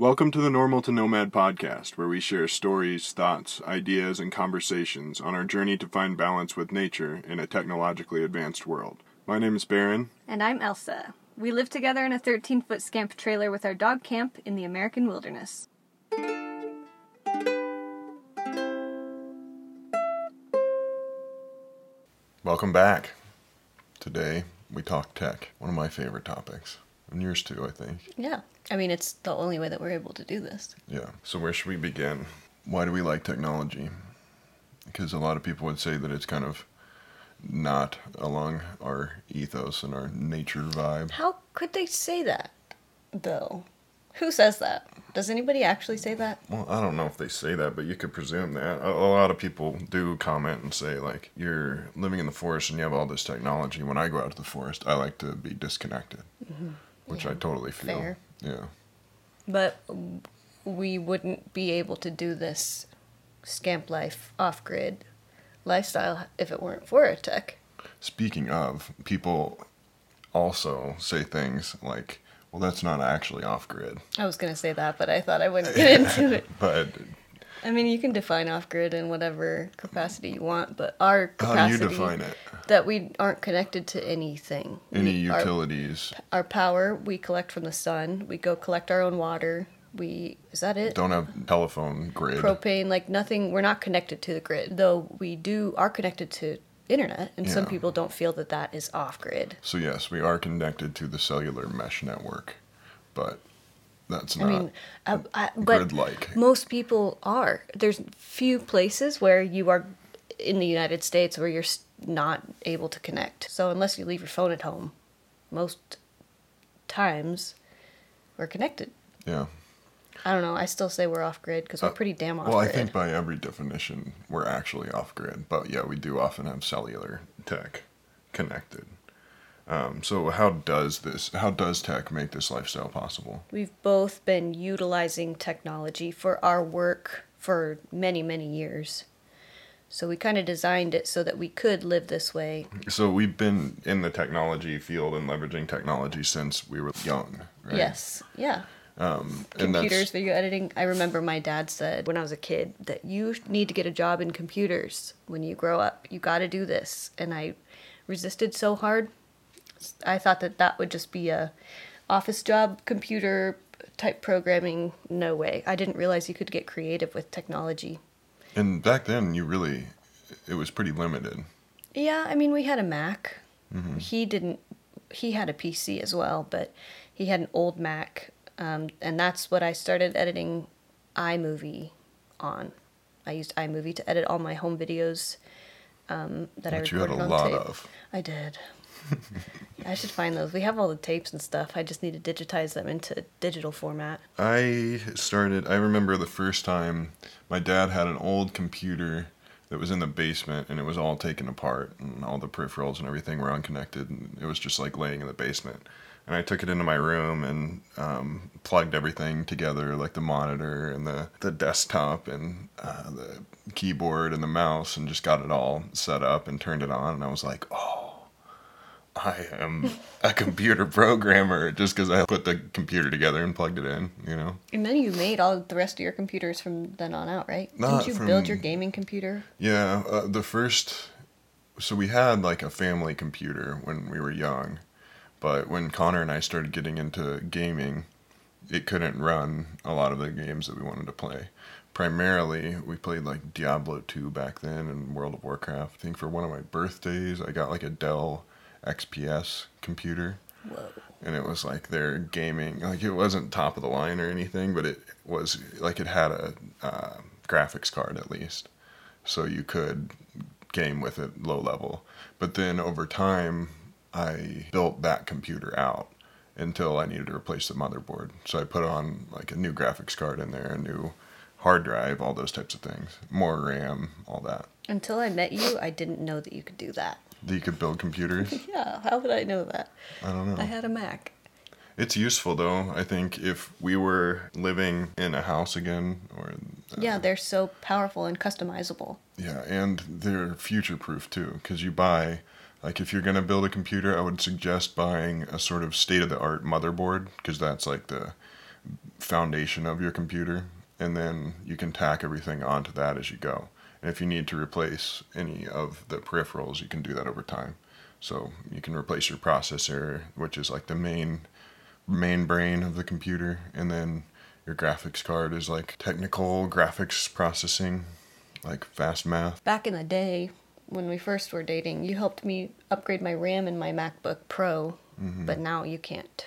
Welcome to the Normal to Nomad podcast, where we share stories, thoughts, ideas, and conversations on our journey to find balance with nature in a technologically advanced world. My name is Baron. And I'm Elsa. We live together in a 13-foot Scamp trailer with our dog Camp in the American wilderness. Welcome back. Today, we talk tech, one of my favorite topics. And yours too, I think. Yeah. I mean, it's the only way that we're able to do this. Yeah. So where should we begin? Why do we like technology? Because a lot of people would say that it's kind of not along our ethos and our nature vibe. How could they say that, though? Who says that? Does anybody actually say that? Well, I don't know if they say that, but you could presume that. A lot of people do comment and say, like, you're living in the forest and you have all this technology. When I go out to the forest, I like to be disconnected. Mm-hmm. Which I totally feel. Fair. Yeah. But we wouldn't be able to do this Scamp life, off-grid lifestyle if it weren't for a tech. Speaking of, people also say things like, well, that's not actually off-grid. I was going to say that, but I thought I wouldn't get into it. But I mean, you can define off-grid in whatever capacity you want, but our capacity... How do you define it? That we aren't connected to anything. Utilities. Our power, we collect from the sun. We go collect our own water. Is that it? Don't have telephone grid. Propane, like nothing. We're not connected to the grid, though we are connected to internet, and some people don't feel that that is off-grid. So yes, we are connected to the cellular mesh network, but... That's not grid-like. Most people are. There's few places where you are in the United States where you're not able to connect. So unless you leave your phone at home, most times we're connected. Yeah. I don't know. I still say we're off-grid because we're pretty damn off-grid. Well, I think by every definition, we're actually off-grid. But yeah, we do often have cellular tech connected. So how does tech make this lifestyle possible? We've both been utilizing technology for our work for many, many years. So we kind of designed it so that we could live this way. So we've been in the technology field and leveraging technology since we were young, right? Yes. Yeah. Computers, video editing. I remember my dad said when I was a kid that you need to get a job in computers when you grow up. You got to do this. And I resisted so hard. I thought that would just be a office job, computer type programming. No way. I didn't realize you could get creative with technology. And back then, it was pretty limited. Yeah, I mean, we had a Mac. Mm-hmm. He had a PC as well, but he had an old Mac. And that's what I started editing iMovie on. I used iMovie to edit all my home videos that I recorded on tape. Which you had a lot of. I did. I should find those. We have all the tapes and stuff. I just need to digitize them into digital format. I remember the first time my dad had an old computer that was in the basement, and it was all taken apart, and all the peripherals and everything were unconnected, and it was just like laying in the basement. And I took it into my room and plugged everything together, like the monitor and the desktop and the keyboard and the mouse, and just got it all set up and turned it on, and I was like, oh, I am a computer programmer just because I put the computer together and plugged it in, you know. And then you made all the rest of your computers from then on out, right? Didn't you build your gaming computer? Yeah, so we had like a family computer when we were young, but when Connor and I started getting into gaming, it couldn't run a lot of the games that we wanted to play. Primarily, we played like Diablo 2 back then and World of Warcraft. I think for one of my birthdays, I got like a Dell XPS computer. Whoa. And it was like their gaming, like it wasn't top of the line or anything, but it was like it had a graphics card at least, so you could game with it low level. But then over time I built that computer out until I needed to replace the motherboard, so I put on like a new graphics card in there, a new hard drive, all those types of things, more RAM, all that. Until I met you, I didn't know that you could do that. That you could build computers? Yeah, how would I know that? I don't know. I had a Mac. It's useful, though. I think if we were living in a house again or... yeah, they're so powerful and customizable. Yeah, and they're future-proof, too, because you buy... Like, if you're going to build a computer, I would suggest buying a sort of state-of-the-art motherboard, because that's like the foundation of your computer, and then you can tack everything onto that as you go. And if you need to replace any of the peripherals, you can do that over time. So you can replace your processor, which is like the main brain of the computer, and then your graphics card is like technical graphics processing, like fast math. Back in the day, when we first were dating, you helped me upgrade my RAM in my MacBook Pro, but now you can't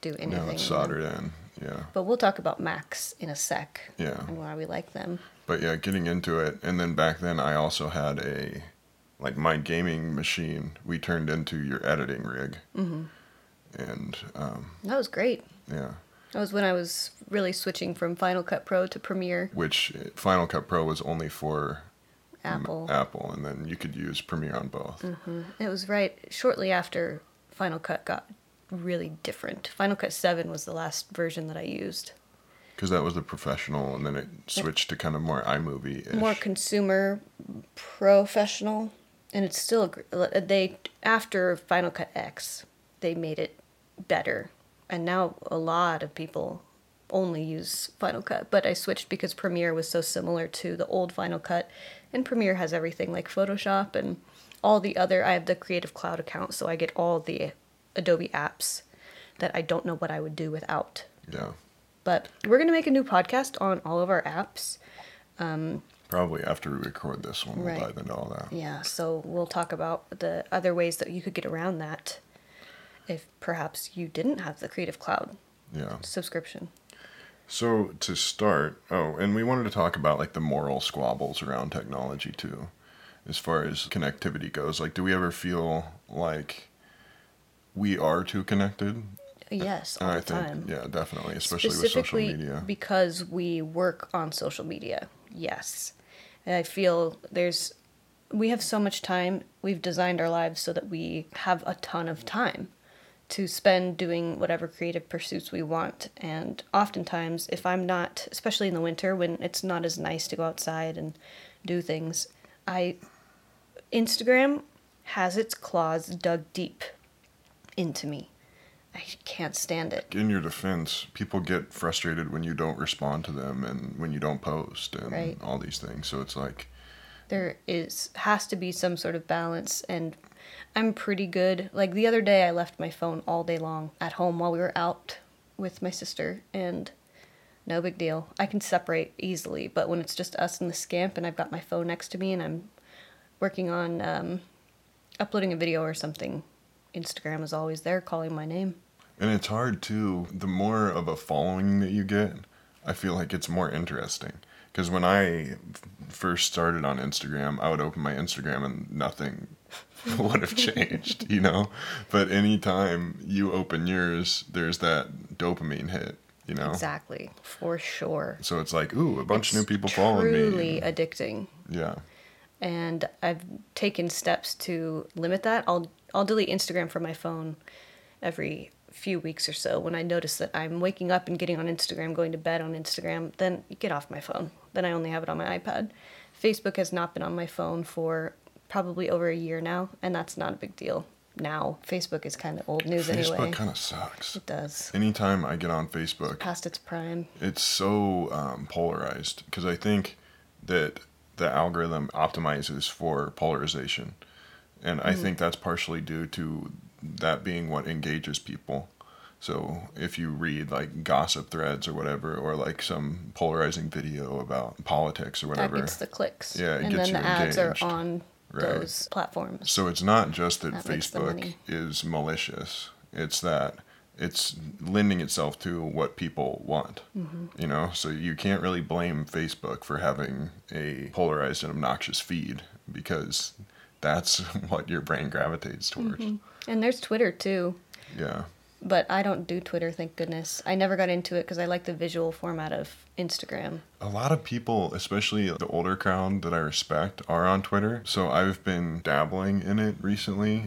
do anything. No, it's soldered in, yeah. But we'll talk about Macs in a sec, and why we like them. But yeah, getting into it, and then back then I also had a, like my gaming machine, we turned into your editing rig. Mm-hmm. And that was great. Yeah. That was when I was really switching from Final Cut Pro to Premiere. Which Final Cut Pro was only for Apple, and then you could use Premiere on both. Mm-hmm. It was right shortly after Final Cut got really different. Final Cut 7 was the last version that I used. Because that was the professional, and then it switched to kind of more iMovie-ish. More consumer, professional, and it's still... After Final Cut X, they made it better, and now a lot of people only use Final Cut, but I switched because Premiere was so similar to the old Final Cut, and Premiere has everything like Photoshop and all the other. I have the Creative Cloud account, so I get all the Adobe apps that I don't know what I would do without. Yeah. But we're going to make a new podcast on all of our apps. Probably after we record this one, right. We'll dive into all that. Yeah, so we'll talk about the other ways that you could get around that if perhaps you didn't have the Creative Cloud subscription. So to start, and we wanted to talk about like the moral squabbles around technology too, as far as connectivity goes. Like, do we ever feel like we are too connected? Yes, all the time. Yeah, definitely, especially with social media. Specifically because we work on social media, yes. And I feel we have so much time, we've designed our lives so that we have a ton of time to spend doing whatever creative pursuits we want. And oftentimes, if I'm not, especially in the winter when it's not as nice to go outside and do things, Instagram has its claws dug deep into me. I can't stand it. In your defense, people get frustrated when you don't respond to them and when you don't post and all these things. So it's like... There has to be some sort of balance, and I'm pretty good. Like the other day I left my phone all day long at home while we were out with my sister, and no big deal. I can separate easily, but when it's just us and the Scamp and I've got my phone next to me and I'm working on uploading a video or something, Instagram is always there calling my name. And it's hard too. The more of a following that you get, I feel like it's more interesting. Because when I first started on Instagram, I would open my Instagram and nothing would have changed, you know? But anytime you open yours, there's that dopamine hit, you know? Exactly, for sure. So it's like, ooh, a bunch of new people following me. It's truly addicting. Yeah. And I've taken steps to limit that. I'll delete Instagram from my phone every few weeks or so. When I notice that I'm waking up and getting on Instagram, going to bed on Instagram, then get off my phone. Then I only have it on my iPad. Facebook has not been on my phone for probably over a year now, and that's not a big deal now. Facebook is kind of old news anyway. Facebook kind of sucks. It does. Anytime I get on Facebook... It's past its prime. It's so polarized, because I think that the algorithm optimizes for polarization. And I think that's partially due to that being what engages people. So if you read like gossip threads or whatever, or like some polarizing video about politics or whatever, that gets the clicks. Yeah, it gets you engaged. And then the ads are on those platforms. So it's not just that Facebook is malicious. It's that it's lending itself to what people want. Mm-hmm. You know, so you can't really blame Facebook for having a polarized and obnoxious feed, because that's what your brain gravitates towards. Mm-hmm. And there's Twitter too. Yeah. But I don't do Twitter, thank goodness. I never got into it because I like the visual format of Instagram. A lot of people, especially the older crowd that I respect, are on Twitter. So I've been dabbling in it recently,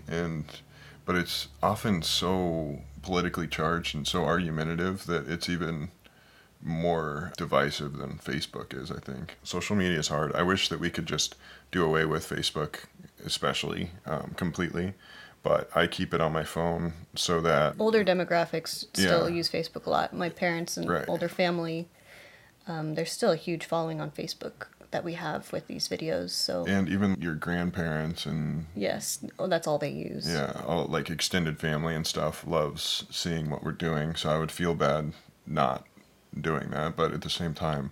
but it's often so politically charged and so argumentative that it's even more divisive than Facebook is, I think. Social media is hard. I wish that we could just do away with Facebook, especially completely. But I keep it on my phone so that... Older demographics still use Facebook a lot. My parents and older family, there's still a huge following on Facebook that we have with these videos. So and even your grandparents and... Yes, that's all they use. Yeah, all, like extended family and stuff loves seeing what we're doing. So I would feel bad not doing that. But at the same time,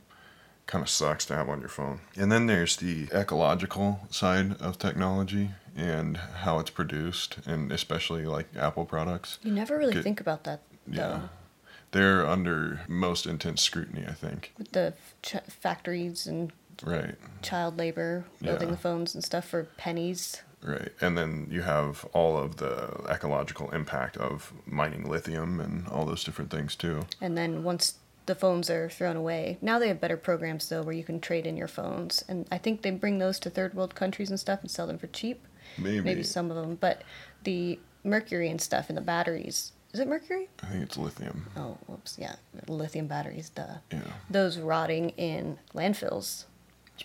kind of sucks to have on your phone. And then there's the ecological side of technology and how it's produced, and especially like Apple products. You never really think about that, though. Yeah. They're under most intense scrutiny, I think. With the factories and child labor, building the phones and stuff for pennies. Right. And then you have all of the ecological impact of mining lithium and all those different things, too. And then once the phones are thrown away. Now they have better programs, though, where you can trade in your phones. And I think they bring those to third world countries and stuff and sell them for cheap. Maybe some of them. But the mercury and stuff in the batteries. Is it mercury? I think it's lithium. Oh, whoops. Yeah. Lithium batteries, duh. Yeah. Those rotting in landfills.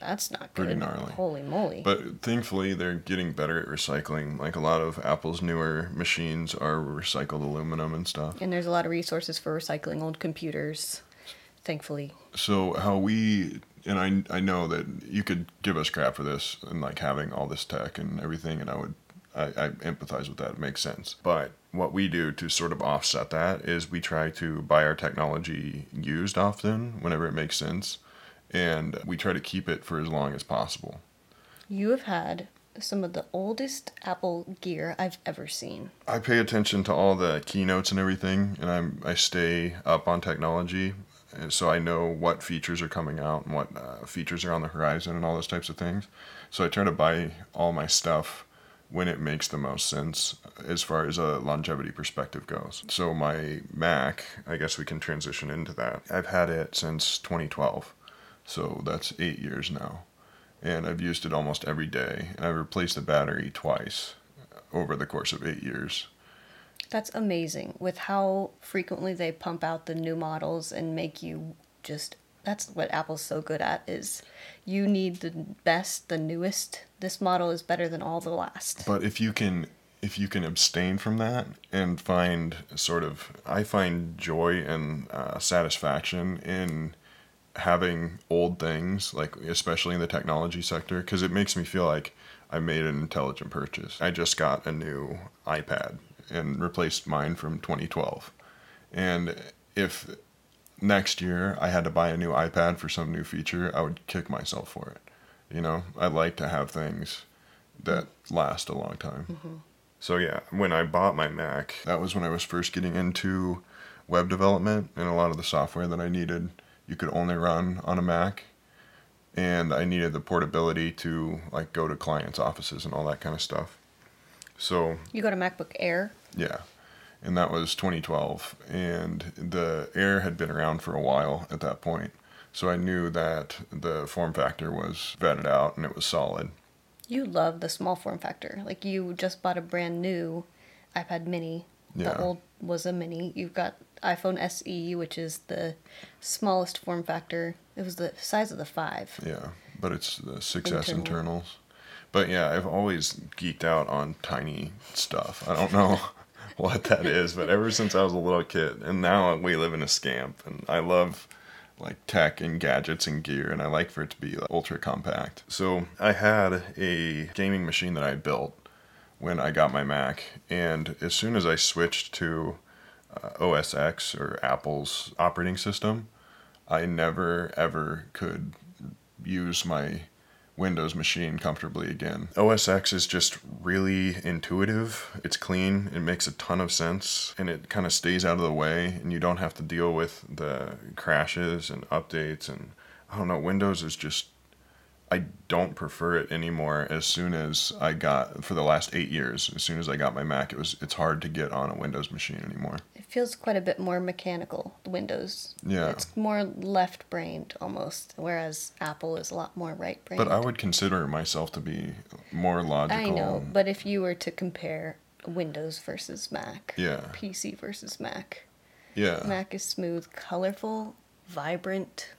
That's not good. Pretty gnarly. Holy moly. But thankfully, they're getting better at recycling. Like a lot of Apple's newer machines are recycled aluminum and stuff. And there's a lot of resources for recycling old computers. Thankfully. So how we, and I know that you could give us crap for this and like having all this tech and everything, and I empathize with that. It makes sense. But what we do to sort of offset that is we try to buy our technology used often whenever it makes sense. And we try to keep it for as long as possible. You have had some of the oldest Apple gear I've ever seen. I pay attention to all the keynotes and everything, and I stay up on technology. And so I know what features are coming out and what features are on the horizon and all those types of things. So I try to buy all my stuff when it makes the most sense as far as a longevity perspective goes. So my Mac, I guess we can transition into that. I've had it since 2012, so that's 8 years now. And I've used it almost every day. And I've replaced the battery twice over the course of 8 years. That's amazing with how frequently they pump out the new models and make you just, that's what Apple's so good at is you need the best, the newest. This model is better than all the last. But if you can abstain from that and find sort of, I find joy and satisfaction in having old things, like especially in the technology sector, because it makes me feel like I made an intelligent purchase. I just got a new iPad and replaced mine from 2012. And if next year I had to buy a new iPad for some new feature, I would kick myself for it. You know, I like to have things that last a long time. Mm-hmm. So yeah, when I bought my Mac, that was when I was first getting into web development, and a lot of the software that I needed, you could only run on a Mac. And I needed the portability to like go to clients' offices and all that kind of stuff. So you got a MacBook Air? Yeah. And that was 2012. And the Air had been around for a while at that point. So I knew that the form factor was vetted out and it was solid. You love the small form factor. Like you just bought a brand new iPad Mini. Yeah. The old was a Mini. You've got iPhone SE, which is the smallest form factor. It was the size of the 5. Yeah, but it's the 6S internals. But yeah, I've always geeked out on tiny stuff. I don't know what that is, but ever since I was a little kid, and now we live in a Scamp, and I love like tech and gadgets and gear, and I like for it to be like, ultra compact. So I had a gaming machine that I built when I got my Mac, and as soon as I switched to OS X or Apple's operating system, I never ever could use my Windows machine comfortably again. OS X is just really intuitive. It's clean. It makes a ton of sense, and it kind of stays out of the way, and you don't have to deal with the crashes and updates. And I don't know, Windows is just, I don't prefer it anymore. As soon as I got, for the last 8 years, as soon as I got my Mac, it's hard to get on a Windows machine anymore. It feels quite a bit more mechanical, Windows. Yeah. It's more left-brained almost, whereas Apple is a lot more right-brained. But I would consider myself to be more logical. I know, but if you were to compare Windows versus Mac, PC versus Mac, Mac is smooth, colorful, vibrant,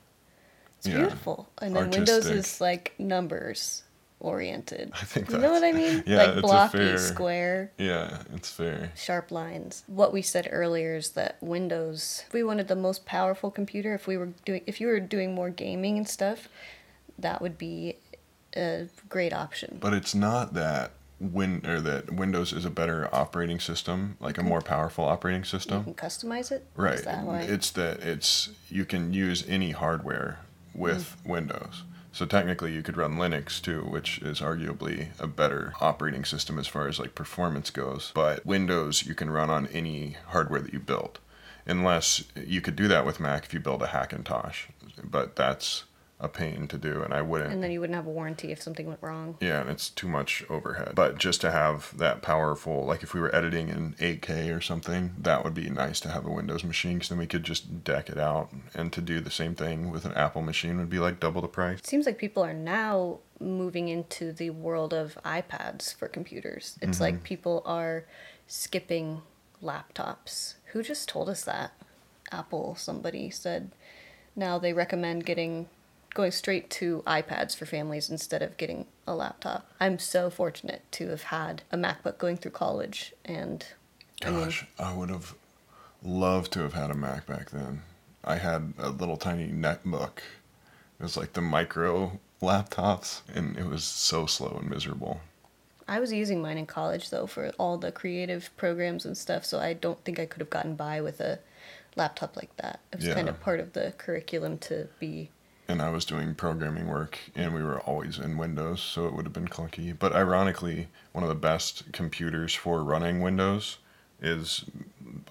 it's beautiful. And then artistic. Windows is like numbers. oriented. I think that's, you know what I mean? Yeah, like blocky, fair, square. Yeah, it's fair. Sharp lines. What we said earlier is that Windows, if we wanted the most powerful computer, if you were doing more gaming and stuff, that would be a great option. But it's not that Windows is a better operating system, like a more powerful operating system. You can customize it? Right. Is that why? It's that you can use any hardware with Windows. So technically you could run Linux too, which is arguably a better operating system as far as like performance goes. But Windows you can run on any hardware that you build. Unless you could do that with Mac if you build a Hackintosh. But that's a pain to do, and I wouldn't. And then you wouldn't have a warranty if something went wrong. Yeah, and it's too much overhead. But just to have that powerful, like if we were editing in 8K or something, that would be nice to have a Windows machine, because then we could just deck it out. And to do the same thing with an Apple machine would be like double the price. It seems like people are now moving into the world of iPads for computers. It's like people are skipping laptops. Who just told us that? Apple, somebody said. Now they recommend going straight to iPads for families instead of getting a laptop. I'm so fortunate to have had a MacBook going through college, and gosh, I would have loved to have had a Mac back then. I had a little tiny netbook. It was like the micro laptops, and it was so slow and miserable. I was using mine in college though for all the creative programs and stuff, so I don't think I could have gotten by with a laptop like that. It was kind of part of the curriculum to be. And I was doing programming work, and we were always in Windows, so it would have been clunky. But ironically, one of the best computers for running Windows is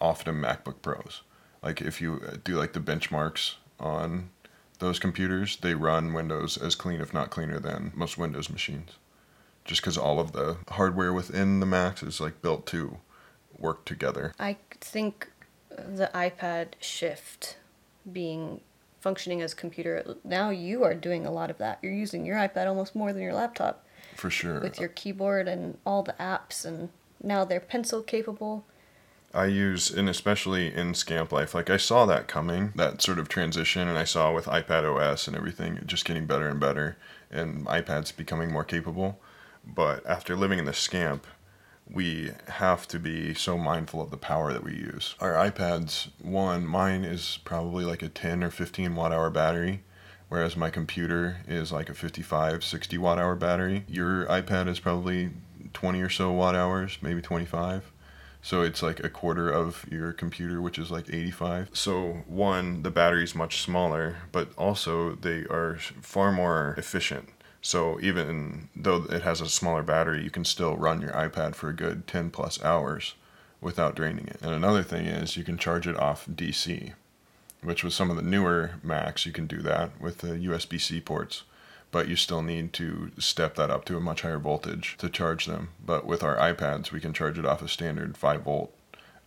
often MacBook Pros. Like, if you do, like, the benchmarks on those computers, they run Windows as clean, if not cleaner, than most Windows machines. Just because all of the hardware within the Macs is, like, built to work together. I think the iPad shift being functioning as a computer, now you are doing a lot of that. You're using your iPad almost more than your laptop. For sure. With your keyboard and all the apps, and now they're pencil capable. I use, and especially in Scamp Life, like I saw that coming, that sort of transition, and I saw with iPad OS and everything just getting better and better, and iPads becoming more capable. But after living in the Scamp, we have to be so mindful of the power that we use. Our iPads, mine is probably like a 10 or 15 watt hour battery, whereas my computer is like a 55, 60 watt hour battery. Your iPad is probably 20 or so watt hours, maybe 25. So it's like a quarter of your computer, which is like 85. So the battery's much smaller, but also they are far more efficient. So even though it has a smaller battery, you can still run your iPad for a good 10 plus hours without draining it. And another thing is you can charge it off DC, which with some of the newer Macs, you can do that with the USB-C ports, but you still need to step that up to a much higher voltage to charge them. But with our iPads, we can charge it off a standard 5-volt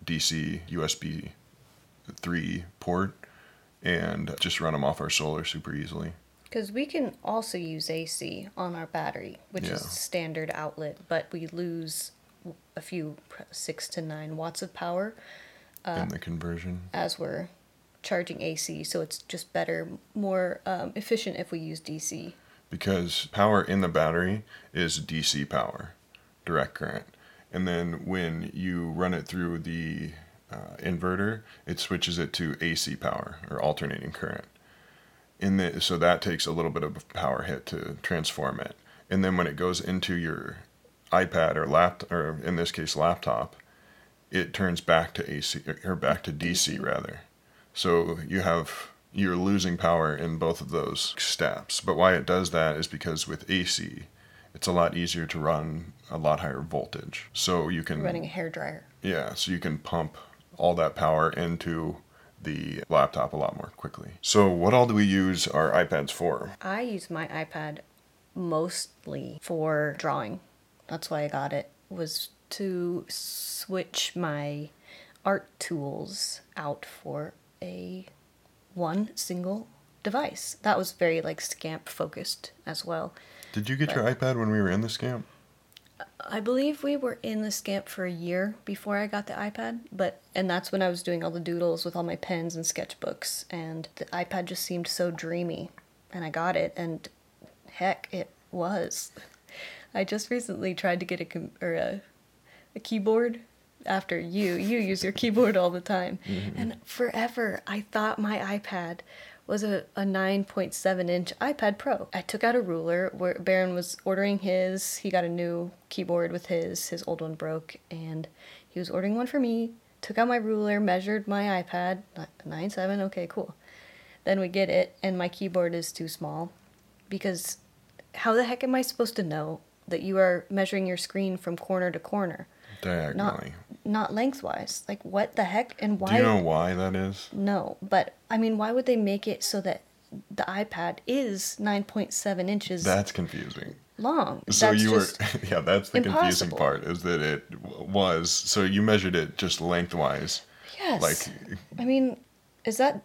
DC USB 3 port and just run them off our solar super easily. Because we can also use AC on our battery, which is standard outlet, but we lose a few 6 to 9 watts of power in the conversion as we're charging AC. So it's just better, more efficient if we use DC. Because power in the battery is DC power, direct current, and then when you run it through the inverter, it switches it to AC power or alternating current. So that takes a little bit of a power hit to transform it. And then when it goes into your iPad or laptop, or in this case laptop, it turns back to AC or back to DC rather. So you're losing power in both of those steps. But why it does that is because with AC, it's a lot easier to run a lot higher voltage. So you can running a hairdryer. Yeah, so you can pump all that power into the laptop a lot more quickly. So what all do we use our iPads for? I use my iPad mostly for drawing. That's why I got it, was to switch my art tools out for one single device. That was very like Scamp focused as well. Did you get your iPad when we were in the Scamp? I believe we were in the Scamp for a year before I got the iPad, and that's when I was doing all the doodles with all my pens and sketchbooks, and the iPad just seemed so dreamy, and I got it, and heck, it was. I just recently tried to get a keyboard after you use your keyboard all the time. Mm-hmm. And forever I thought my iPad was a 9.7 inch iPad Pro. I took out a ruler where Baron was ordering his. He got a new keyboard with his old one broke, and he was ordering one for me. Took out my ruler, measured my iPad, 9.7, okay, cool. Then we get it, and my keyboard is too small, because how the heck am I supposed to know that you are measuring your screen from corner to corner? Diagonally. Not lengthwise. Like, what the heck? And why? Do you know why that is? No, but, I mean, why would they make it so that the iPad is 9.7 inches? That's confusing. Long. So that's that's the impossible. Confusing part is that it was, so you measured it just lengthwise. Yes. Like, I mean, is that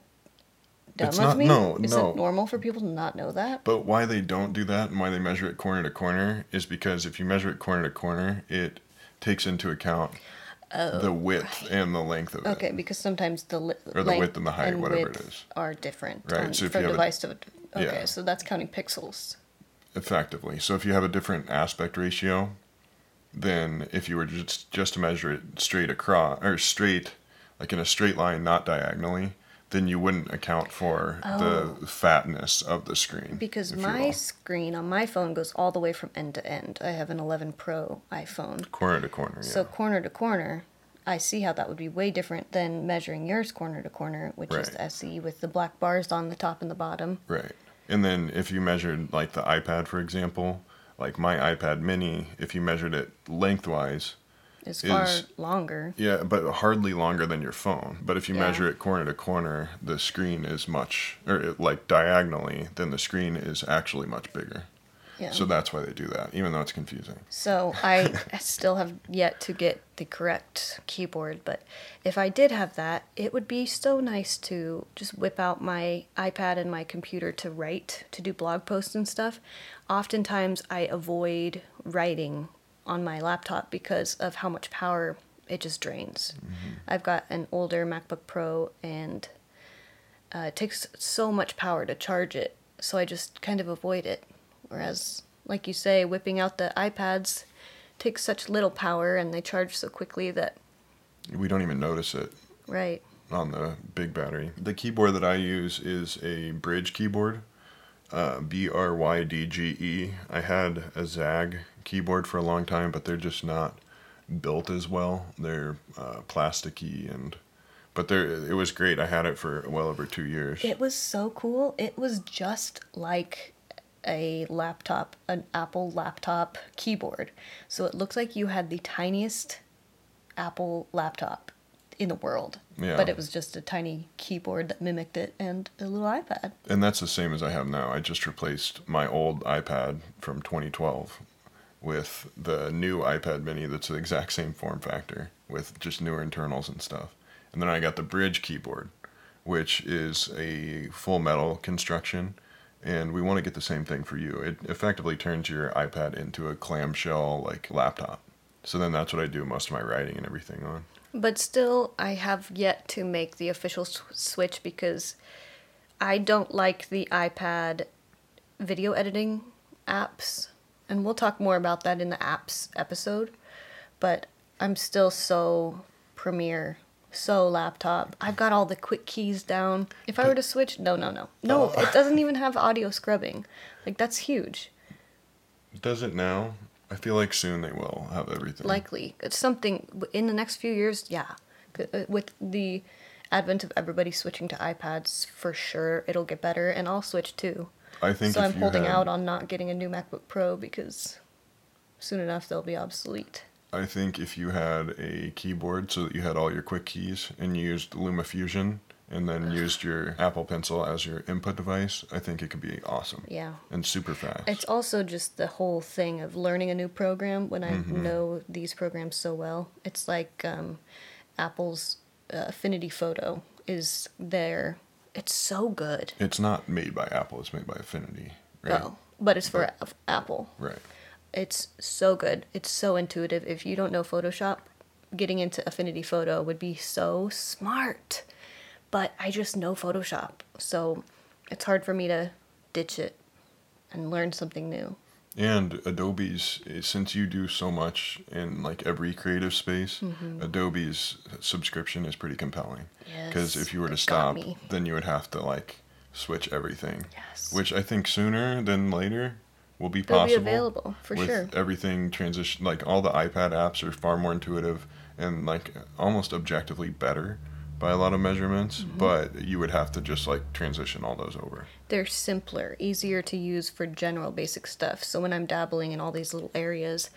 dumb of me? No. Is it normal for people to not know that? But why they don't do that and why they measure it corner to corner is because if you measure it corner to corner, it takes into account the width and the length of it. Okay, because sometimes the width and the height, and whatever it is, are different. Right. So if from device to okay, yeah. So that's counting pixels. Effectively. So if you have a different aspect ratio than if you were just to measure it straight across, or straight, like in a straight line, not diagonally, then you wouldn't account for the fatness of the screen. Because my screen on my phone goes all the way from end to end. I have an 11 Pro iPhone. Corner to corner, so yeah. So corner to corner, I see how that would be way different than measuring yours corner to corner, which right. is the SE with the black bars on the top and the bottom. Right. And then if you measured, like, the iPad, for example, like my iPad Mini, if you measured it lengthwise... It's far longer. Yeah, but hardly longer than your phone. But if you measure it corner to corner, the screen is much... Or, like, diagonally, then the screen is actually much bigger. Yeah. So that's why they do that, even though it's confusing. So I still have yet to get the correct keyboard, but if I did have that, it would be so nice to just whip out my iPad and my computer to write, to do blog posts and stuff. Oftentimes I avoid writing on my laptop because of how much power it just drains. Mm-hmm. I've got an older MacBook Pro, and it takes so much power to charge it, so I just kind of avoid it. Whereas, like you say, whipping out the iPads takes such little power, and they charge so quickly that... We don't even notice it. Right. On the big battery. The keyboard that I use is a Brydge keyboard, Brydge. I had a Zag keyboard for a long time, but they're just not built as well. They're plasticky and... But it was great. I had it for well over 2 years. It was so cool. It was just like... an Apple laptop keyboard. So it looks like you had the tiniest Apple laptop in the world. Yeah. But it was just a tiny keyboard that mimicked it and a little iPad. And that's the same as I have now. I just replaced my old iPad from 2012 with the new iPad Mini that's the exact same form factor with just newer internals and stuff. And then I got the Brydge keyboard, which is a full metal construction. And we want to get the same thing for you. It effectively turns your iPad into a clamshell, like, laptop. So then that's what I do most of my writing and everything on. But still, I have yet to make the official switch because I don't like the iPad video editing apps. And we'll talk more about that in the apps episode. But I'm still so Premiere. So laptop. I've got all the quick keys down. If I were to switch, no. It doesn't even have audio scrubbing. Like, that's huge. Does it now? I feel like soon they will have everything. Likely. It's something in the next few years, yeah. With the advent of everybody switching to iPads, for sure it'll get better, and I'll switch too. I think so. I'm holding out on not getting a new MacBook Pro because soon enough they'll be obsolete. I think if you had a keyboard so that you had all your quick keys and you used LumaFusion and then used your Apple Pencil as your input device, I think it could be awesome. Yeah. And super fast. It's also just the whole thing of learning a new program when I know these programs so well. It's like Apple's Affinity Photo is there. It's so good. It's not made by Apple. It's made by Affinity, right? Oh, but it's for Apple. Right. It's so good. It's so intuitive. If you don't know Photoshop, getting into Affinity Photo would be so smart. But I just know Photoshop, so it's hard for me to ditch it and learn something new. And Adobe's, since you do so much in like every creative space, mm-hmm. Adobe's subscription is pretty compelling. Because if you were to stop, then you would have to like switch everything. Yes. Which I think sooner than later will be They'll possible. Be available for with sure. Everything transition, like all the iPad apps are far more intuitive and like almost objectively better by a lot of measurements, mm-hmm. but you would have to just like transition all those over. They're simpler, easier to use for general basic stuff. So when I'm dabbling in all these little areas,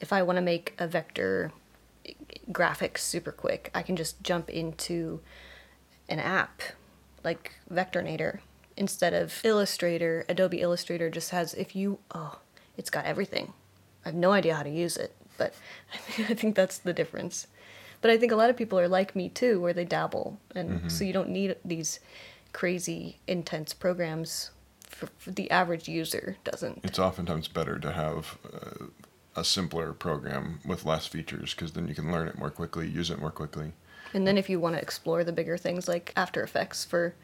if I want to make a vector graphic super quick, I can just jump into an app like Vectornator instead of Illustrator. Adobe Illustrator just has, it's got everything. I have no idea how to use it, but I think that's the difference. But I think a lot of people are like me, too, where they dabble. And mm-hmm. so you don't need these crazy, intense programs for the average user doesn't. It's oftentimes better to have a simpler program with less features, because then you can learn it more quickly, use it more quickly. And then if you want to explore the bigger things like After Effects for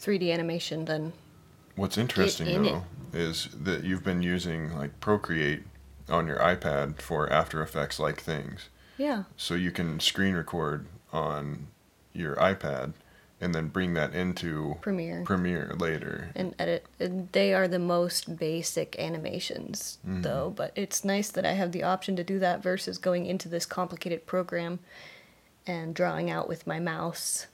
3D animation, then what's interesting, is that you've been using like Procreate on your iPad for After Effects-like things. Yeah. So you can screen record on your iPad and then bring that into Premiere later. And edit. And they are the most basic animations, mm-hmm. though. But it's nice that I have the option to do that versus going into this complicated program and drawing out with my mouse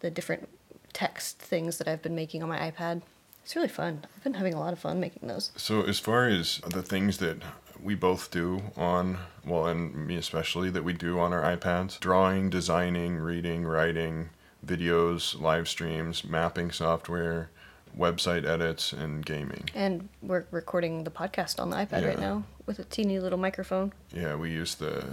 the different text things that I've been making on my iPad. It's really fun. I've been having a lot of fun making those. So as far as the things that we both do on, well, and me especially, that we do on our iPads. Drawing, designing, reading, writing, videos, live streams, mapping software, website edits, and gaming. And we're recording the podcast on the iPad right now with a teeny little microphone. Yeah, we use the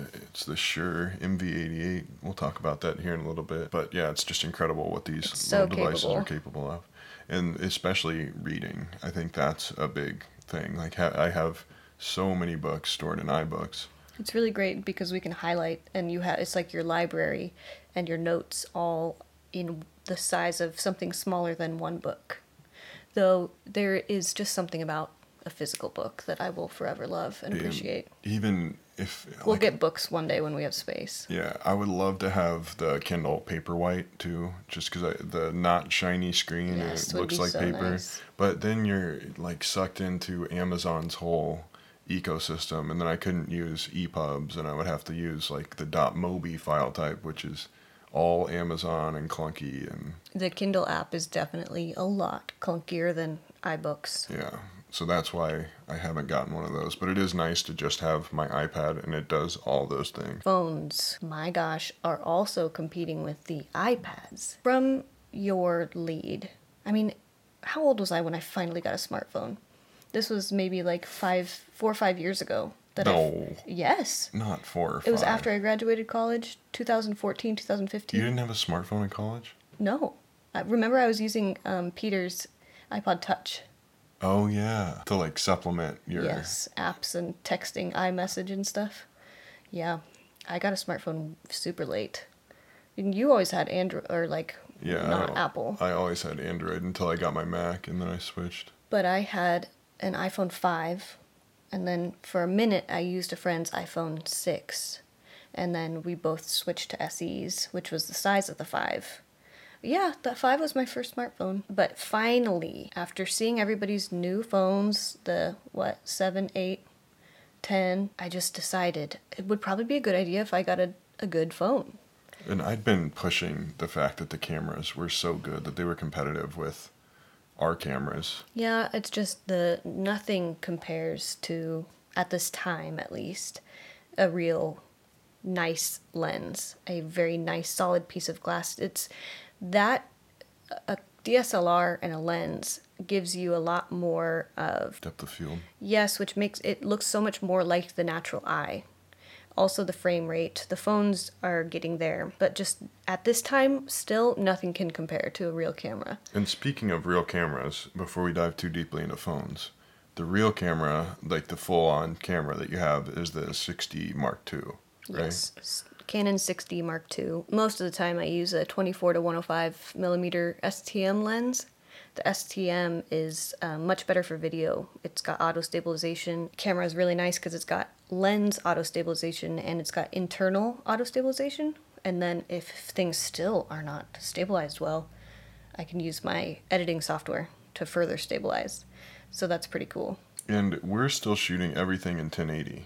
Shure MV88. We'll talk about that here in a little bit. But yeah, it's just incredible what these devices are capable of. And especially reading. I think that's a big thing. Like I have so many books stored in iBooks. It's really great because we can highlight, and you have it's like your library and your notes all in the size of something smaller than one book. Though there is just something about a physical book that I will forever love and appreciate. Even if we'll get books one day when we have space. Yeah, I would love to have the Kindle Paperwhite too, just because the not shiny screen it looks like so paper. Nice. But then you're like sucked into Amazon's whole ecosystem, and then I couldn't use EPUBs, and I would have to use like the .mobi file type, which is all Amazon and clunky. And the Kindle app is definitely a lot clunkier than iBooks. Yeah, so that's why I haven't gotten one of those, but it is nice to just have my iPad, and it does all those things. Phones, my gosh, are also competing with the iPads. From your lead, I mean, how old was I when I finally got a smartphone? This was maybe like 4 or 5 years ago. Yes. Not 4 or 5. It was after I graduated college, 2014, 2015. You didn't have a smartphone in college? No. I remember I was using Peter's iPod Touch. Oh, yeah. To like supplement your... Yes, apps and texting, iMessage and stuff. Yeah. I got a smartphone super late. And you always had Android, or like not Apple. I always had Android until I got my Mac, and then I switched. But I had an iPhone 5, and then for a minute I used a friend's iPhone 6, and then we both switched to SEs, which was the size of the 5. Yeah, the 5 was my first smartphone. But finally, after seeing everybody's new phones, the 7, 8, 10, I just decided it would probably be a good idea if I got a good phone. And I'd been pushing the fact that the cameras were so good that they were competitive with our cameras. Yeah, it's just nothing compares to, at this time at least, a real nice lens, a very nice solid piece of glass. It's that a DSLR and a lens gives you a lot more of depth of field. Yes, which makes it look so much more like the natural eye. Also the frame rate. The phones are getting there. But just at this time, still nothing can compare to a real camera. And speaking of real cameras, before we dive too deeply into phones, the real camera, like the full-on camera that you have, is the 6D Mark II, right? Yes, Canon 6D Mark II. Most of the time I use a 24 to 105 millimeter STM lens. The STM is much better for video. It's got auto stabilization. Camera is really nice because it's got lens auto stabilization and it's got internal auto stabilization. And then if things still are not stabilized well, I can use my editing software to further stabilize. So that's pretty cool. And we're still shooting everything in 1080,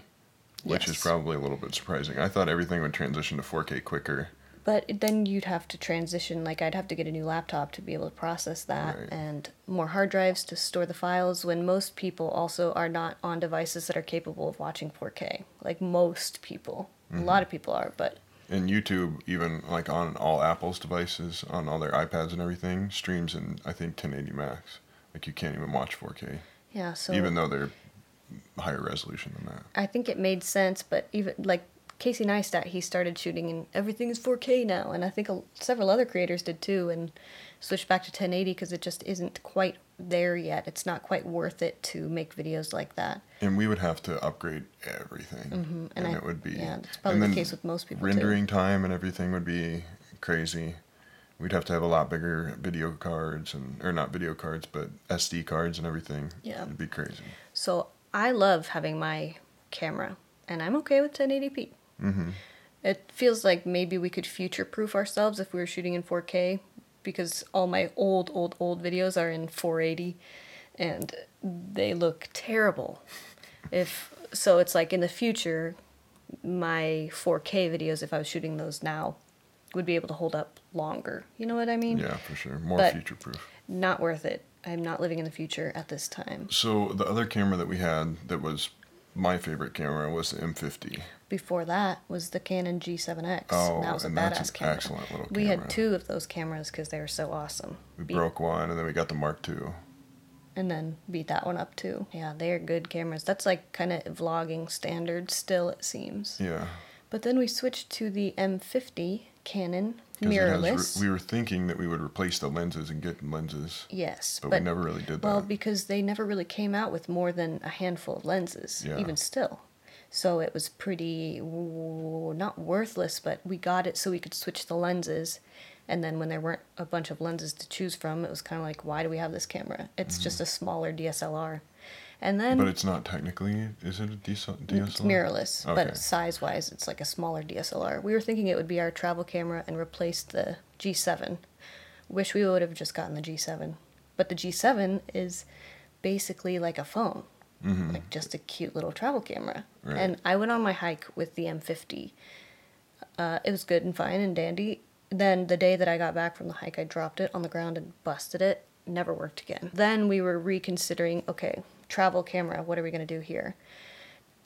which is probably a little bit surprising. I thought everything would transition to 4K quicker. But then you'd have to transition, like I'd have to get a new laptop to be able to process that, right, and more hard drives to store the files, when most people also are not on devices that are capable of watching 4K. Like most people. Mm-hmm. A lot of people are, but... And YouTube, even like on all Apple's devices, on all their iPads and everything, streams in, I think, 1080 max. Like you can't even watch 4K. Yeah, so... Even though they're higher resolution than that. I think it made sense, but even, like... Casey Neistat, he started shooting and everything is 4K now, and I think several other creators did too, and switched back to 1080 because it just isn't quite there yet. It's not quite worth it to make videos like that. And we would have to upgrade everything, mm-hmm. and it would be... Yeah, that's probably the case with most people rendering too. Time and everything would be crazy. We'd have to have a lot bigger video cards, or not video cards, but SD cards and everything. Yeah. It'd be crazy. So I love having my camera, and I'm okay with 1080p. Mm-hmm. It feels like maybe we could future-proof ourselves if we were shooting in 4K, because all my old videos are in 480, and they look terrible. So it's like in the future, my 4K videos, if I was shooting those now, would be able to hold up longer. You know what I mean? Yeah, for sure. More future-proof. Not worth it. I'm not living in the future at this time. So the other camera that we had that was... My favorite camera was the M50. Before that was the Canon G7X. Oh, that was and a badass that's an camera. Excellent little camera. We had two of those cameras because they were so awesome. We broke one, and then we got the Mark II. And then beat that one up, too. Yeah, they are good cameras. That's like kind of vlogging standard still, it seems. Yeah. But then we switched to the M50 Canon mirrorless. We were thinking that we would replace the lenses and get lenses. Yes. But we never really did that. Well, because they never really came out with more than a handful of lenses, even still. So it was pretty, not worthless, but we got it so we could switch the lenses. And then when there weren't a bunch of lenses to choose from, it was kind of like, why do we have this camera? It's just a smaller DSLR. And then, but it's not technically, is it a DSLR? It's mirrorless, okay. But size-wise, it's like a smaller DSLR. We were thinking it would be our travel camera and replace the G7. Wish we would have just gotten the G7. But the G7 is basically like a phone, mm-hmm. like just a cute little travel camera. Right. And I went on my hike with the M50. It was good and fine and dandy. Then the day that I got back from the hike, I dropped it on the ground and busted it. Never worked again. Then we were reconsidering, okay, travel camera, what are we going to do here?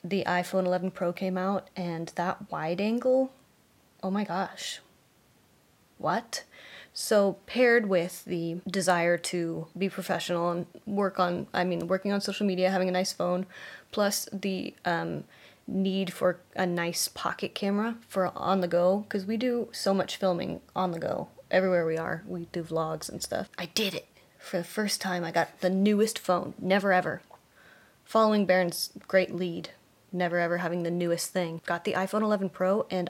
The iPhone 11 Pro came out, and that wide angle, oh my gosh, what? So paired with the desire to be professional and working on social media, having a nice phone, plus the need for a nice pocket camera for on the go, because we do so much filming on the go. Everywhere we are, we do vlogs and stuff. I did it. For the first time, I got the newest phone, never ever. Following Baron's great lead, never ever having the newest thing. Got the iPhone 11 Pro, and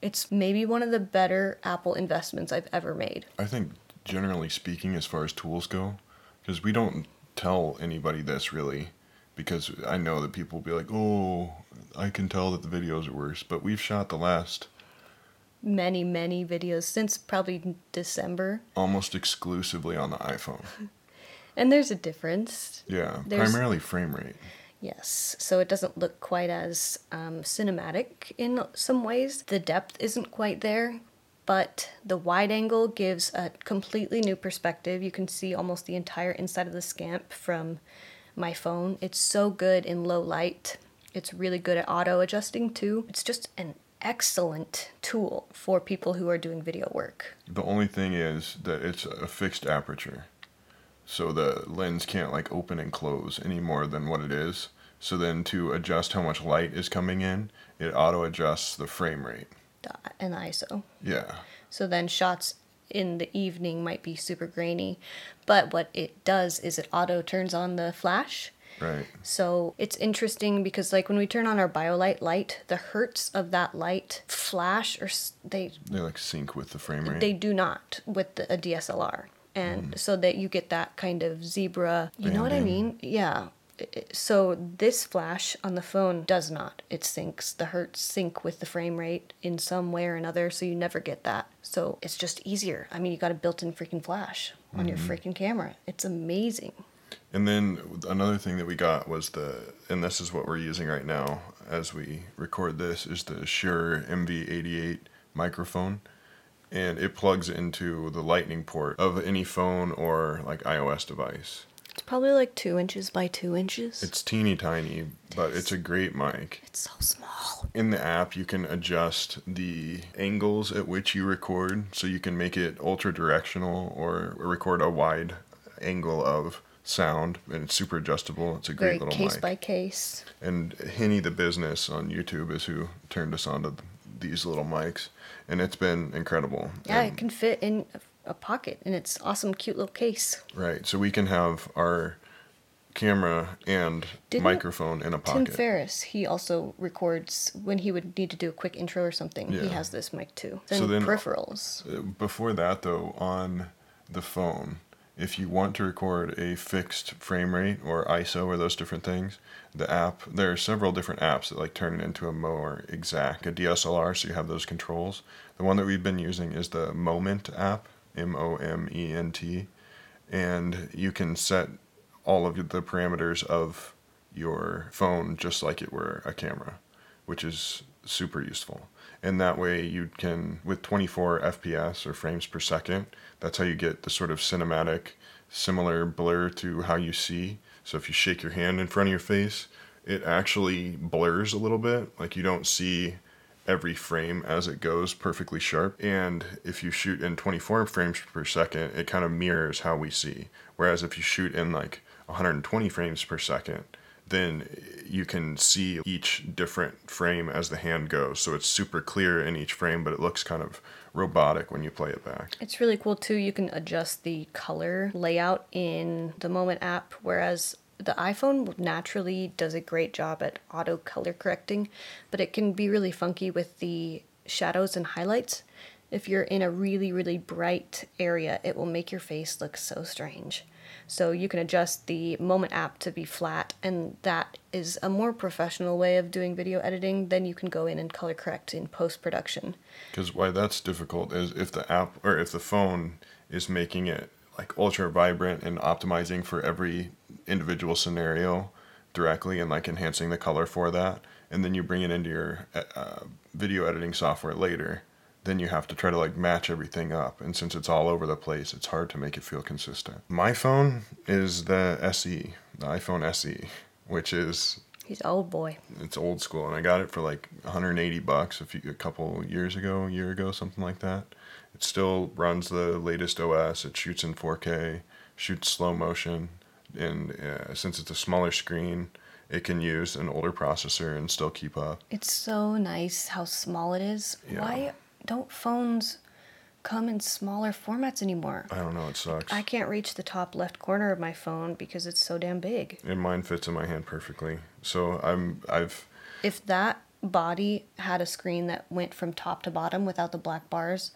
it's maybe one of the better Apple investments I've ever made. I think, generally speaking, as far as tools go, because we don't tell anybody this really, because I know that people will be like, oh, I can tell that the videos are worse, but we've shot the last... many, many videos since probably December. Almost exclusively on the iPhone. And there's a difference. Yeah, primarily frame rate. Yes, so it doesn't look quite as cinematic in some ways. The depth isn't quite there, but the wide angle gives a completely new perspective. You can see almost the entire inside of the Scamp from my phone. It's so good in low light. It's really good at auto-adjusting, too. It's just an excellent tool for people who are doing video work. The only thing is that it's a fixed aperture. So the lens can't like open and close any more than what it is. So then to adjust how much light is coming in, it auto adjusts the frame rate. And ISO. Yeah. So then shots in the evening might be super grainy, but what it does is it auto turns on the flash. Right. So it's interesting because like when we turn on our BioLite light, the hertz of that light flash, or they like sync with the frame rate. They do not with a DSLR. and so that you get that kind of zebra, you know what I mean? Yeah. So this flash on the phone does not. It syncs. The hertz sync with the frame rate in some way or another, so you never get that. So it's just easier. I mean, you got a built-in freaking flash on your freaking camera. It's amazing. And then another thing that we got was the, and this is what we're using right now as we record this, is the Shure MV88 microphone. And it plugs into the lightning port of any phone or like iOS device. It's probably like 2 inches by 2 inches. It's teeny tiny, but it's a great mic. It's so small. In the app, you can adjust the angles at which you record, so you can make it ultra directional or record a wide angle of sound, and it's super adjustable. It's a great little mic. Case by case. And Henny the Business on YouTube is who turned us onto these little mics, and it's been incredible. Yeah, and it can fit in a pocket, and it's awesome, cute little case. Right, so we can have our camera and microphone in a pocket. Tim Ferriss, he also records when he would need to do a quick intro or something. Yeah. He has this mic too. Then peripherals. Before that though, on the phone, if you want to record a fixed frame rate or ISO or those different things, the app, there are several different apps that like turn it into a more exact, a DSLR, so you have those controls. The one that we've been using is the Moment app. Moment, and you can set all of the parameters of your phone just like it were a camera, which is super useful. And that way you can, with 24 FPS or frames per second, that's how you get the sort of cinematic, similar blur to how you see. So if you shake your hand in front of your face, it actually blurs a little bit. Like you don't see every frame as it goes perfectly sharp. And if you shoot in 24 frames per second, it kind of mirrors how we see. Whereas if you shoot in like 120 frames per second, then you can see each different frame as the hand goes. So it's super clear in each frame, but it looks kind of robotic when you play it back. It's really cool too. You can adjust the color layout in the Moment app, whereas the iPhone naturally does a great job at auto color correcting, but it can be really funky with the shadows and highlights. If you're in a really, really bright area, it will make your face look so strange. So you can adjust the Moment app to be flat, and that is a more professional way of doing video editing. Then you can go in and color correct in post-production. Because why that's difficult is if the app or if the phone is making it like ultra vibrant and optimizing for every individual scenario directly and like enhancing the color for that, and then you bring it into your video editing software later, then you have to try to like match everything up, and since it's all over the place, it's hard to make it feel consistent. My phone is the SE, the iPhone SE, which is he's old boy. It's old school, and I got it for like $180 a year ago, something like that. It still runs the latest OS. It shoots in 4K, shoots slow motion, and since it's a smaller screen, it can use an older processor and still keep up. It's so nice how small it is. Yeah. Why don't phones come in smaller formats anymore? I don't know. It sucks. I can't reach the top left corner of my phone because it's so damn big. And mine fits in my hand perfectly. So if that body had a screen that went from top to bottom without the black bars,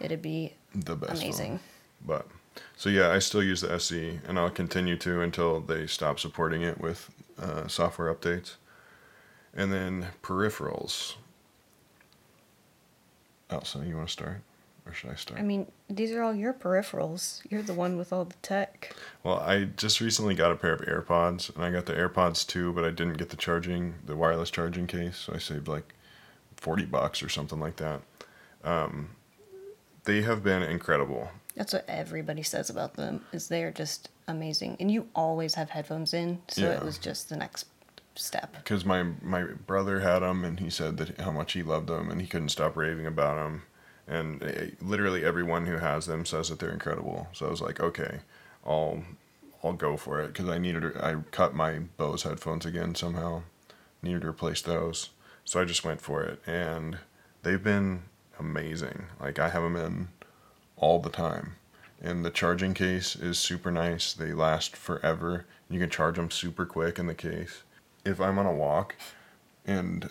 it'd be the best, amazing phone. But so yeah, I still use the SE, and I'll continue to until they stop supporting it with software updates. And then peripherals. Elsa, you want to start, or should I start? I mean, these are all your peripherals. You're the one with all the tech. Well, I just recently got a pair of AirPods, and I got the AirPods 2, but I didn't get the wireless charging case, so I saved like $40 or something like that. They have been incredible. That's what everybody says about them, is they are just amazing. And you always have headphones in, so it was just the next step. Because my brother had them, and he said that how much he loved them, and he couldn't stop raving about them. And literally everyone who has them says that they're incredible. So I was like, okay, I'll go for it. Because I cut my Bose headphones again somehow. Needed to replace those. So I just went for it. And they've been amazing. Like, I have them in all the time. And the charging case is super nice. They last forever. You can charge them super quick in the case. If I'm on a walk and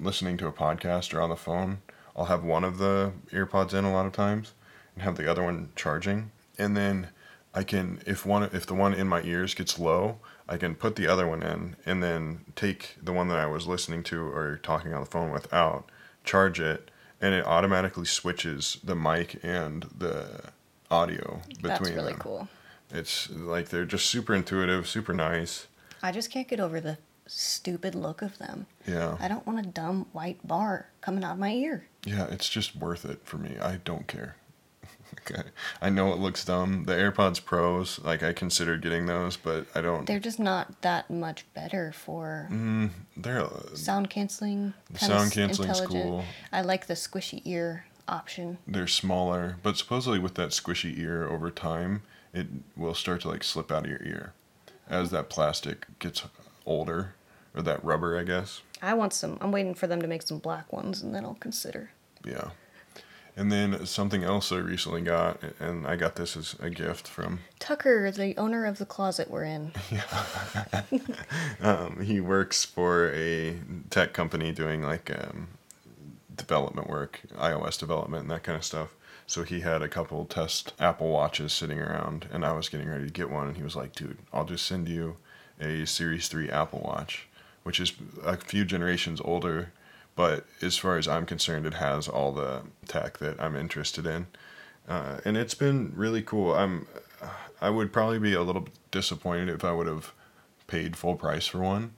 listening to a podcast or on the phone, I'll have one of the AirPods in a lot of times and have the other one charging. And then I can, if the one in my ears gets low, I can put the other one in and then take the one that I was listening to or talking on the phone with out, charge it, and it automatically switches the mic and the audio between them. That's really cool. It's like they're just super intuitive, super nice. I just can't get over the stupid look of them. Yeah. I don't want a dumb white bar coming out of my ear. Yeah, it's just worth it for me. I don't care. Okay. I know it looks dumb. The AirPods Pros, like I considered getting those, but I don't. They're just not that much better for sound canceling. Sound canceling's cool. I like the squishy ear option. They're smaller, but supposedly with that squishy ear over time, it will start to like slip out of your ear as that plastic gets older, or that rubber, I guess. I want some. I'm waiting for them to make some black ones, and then I'll consider. Yeah. And then something else I recently got, and I got this as a gift from Tucker, the owner of the closet we're in. Yeah. He works for a tech company doing like development work, iOS development and that kind of stuff. So he had a couple test Apple Watches sitting around, and I was getting ready to get one, and he was like, dude, I'll just send you a Series 3 Apple Watch, which is a few generations older. But as far as I'm concerned, it has all the tech that I'm interested in. And it's been really cool. I would probably be a little disappointed if I would have paid full price for one,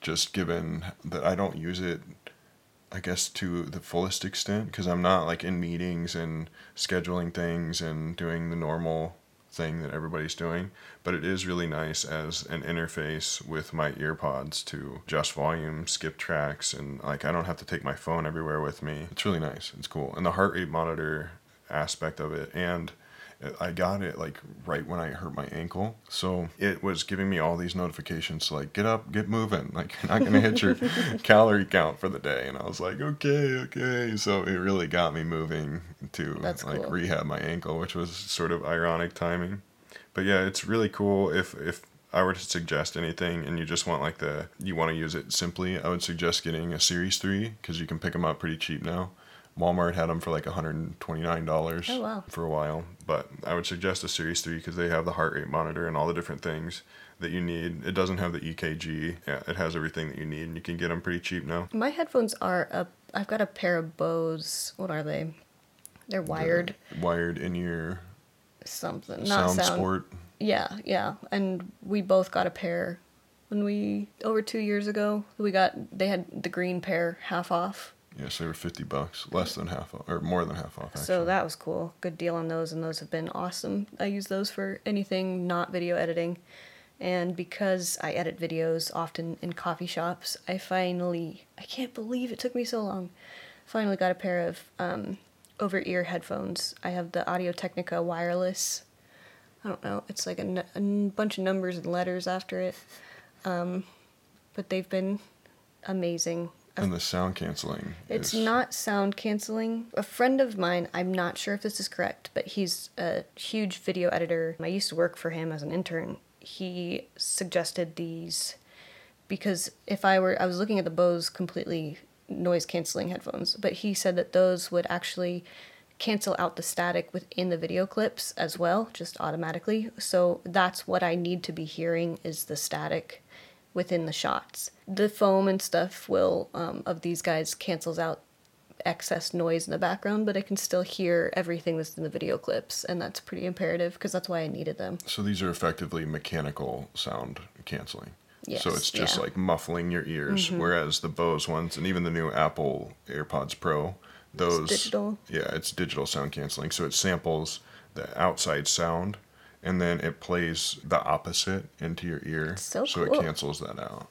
just given that I don't use it, I guess, to the fullest extent, because I'm not like in meetings and scheduling things and doing the normal thing that everybody's doing. But it is really nice as an interface with my earpods to adjust volume, skip tracks, and like I don't have to take my phone everywhere with me. It's really nice. It's cool. And the heart rate monitor aspect of it, and I got it like right when I hurt my ankle, so it was giving me all these notifications like get up, get moving, like you're not gonna hit your calorie count for the day. And I was like, okay. So it really got me moving to rehab my ankle, which was sort of ironic timing. But yeah, it's really cool. If I were to suggest anything, and you just want like you want to use it simply, I would suggest getting a Series 3 because you can pick them up pretty cheap now. Walmart had them for like $129 for a while, but I would suggest a Series 3 because they have the heart rate monitor and all the different things that you need. It doesn't have the EKG. Yeah, it has everything that you need, and you can get them pretty cheap now. My headphones are up. I've got a pair of Bose. What are they? They're wired. They're wired in your something. Not sound sport. Yeah. And we both got a pair when over 2 years ago. They had the green pair half off. Yes, they were $50, less than half off, or more than half off, actually. So that was cool. Good deal on those, and those have been awesome. I use those for anything not video editing. And because I edit videos often in coffee shops, I can't believe it took me so long, finally got a pair of over-ear headphones. I have the Audio-Technica wireless. I don't know. It's like a bunch of numbers and letters after it. But they've been amazing. And the sound canceling. It's not sound canceling. A friend of mine, I'm not sure if this is correct, but he's a huge video editor. I used to work for him as an intern. He suggested these because I was looking at the Bose completely noise canceling headphones, but he said that those would actually cancel out the static within the video clips as well, just automatically. So that's what I need to be hearing is the static within the shots. The foam and stuff will, of these guys, cancels out excess noise in the background, but I can still hear everything that's in the video clips, and that's pretty imperative because that's why I needed them. So these are effectively mechanical sound canceling. Yes, so it's just like muffling your ears, whereas the Bose ones and even the new Apple AirPods Pro, those... It's digital. Yeah, it's digital sound canceling. So it samples the outside sound, and then it plays the opposite into your ear, so cool. It cancels that out.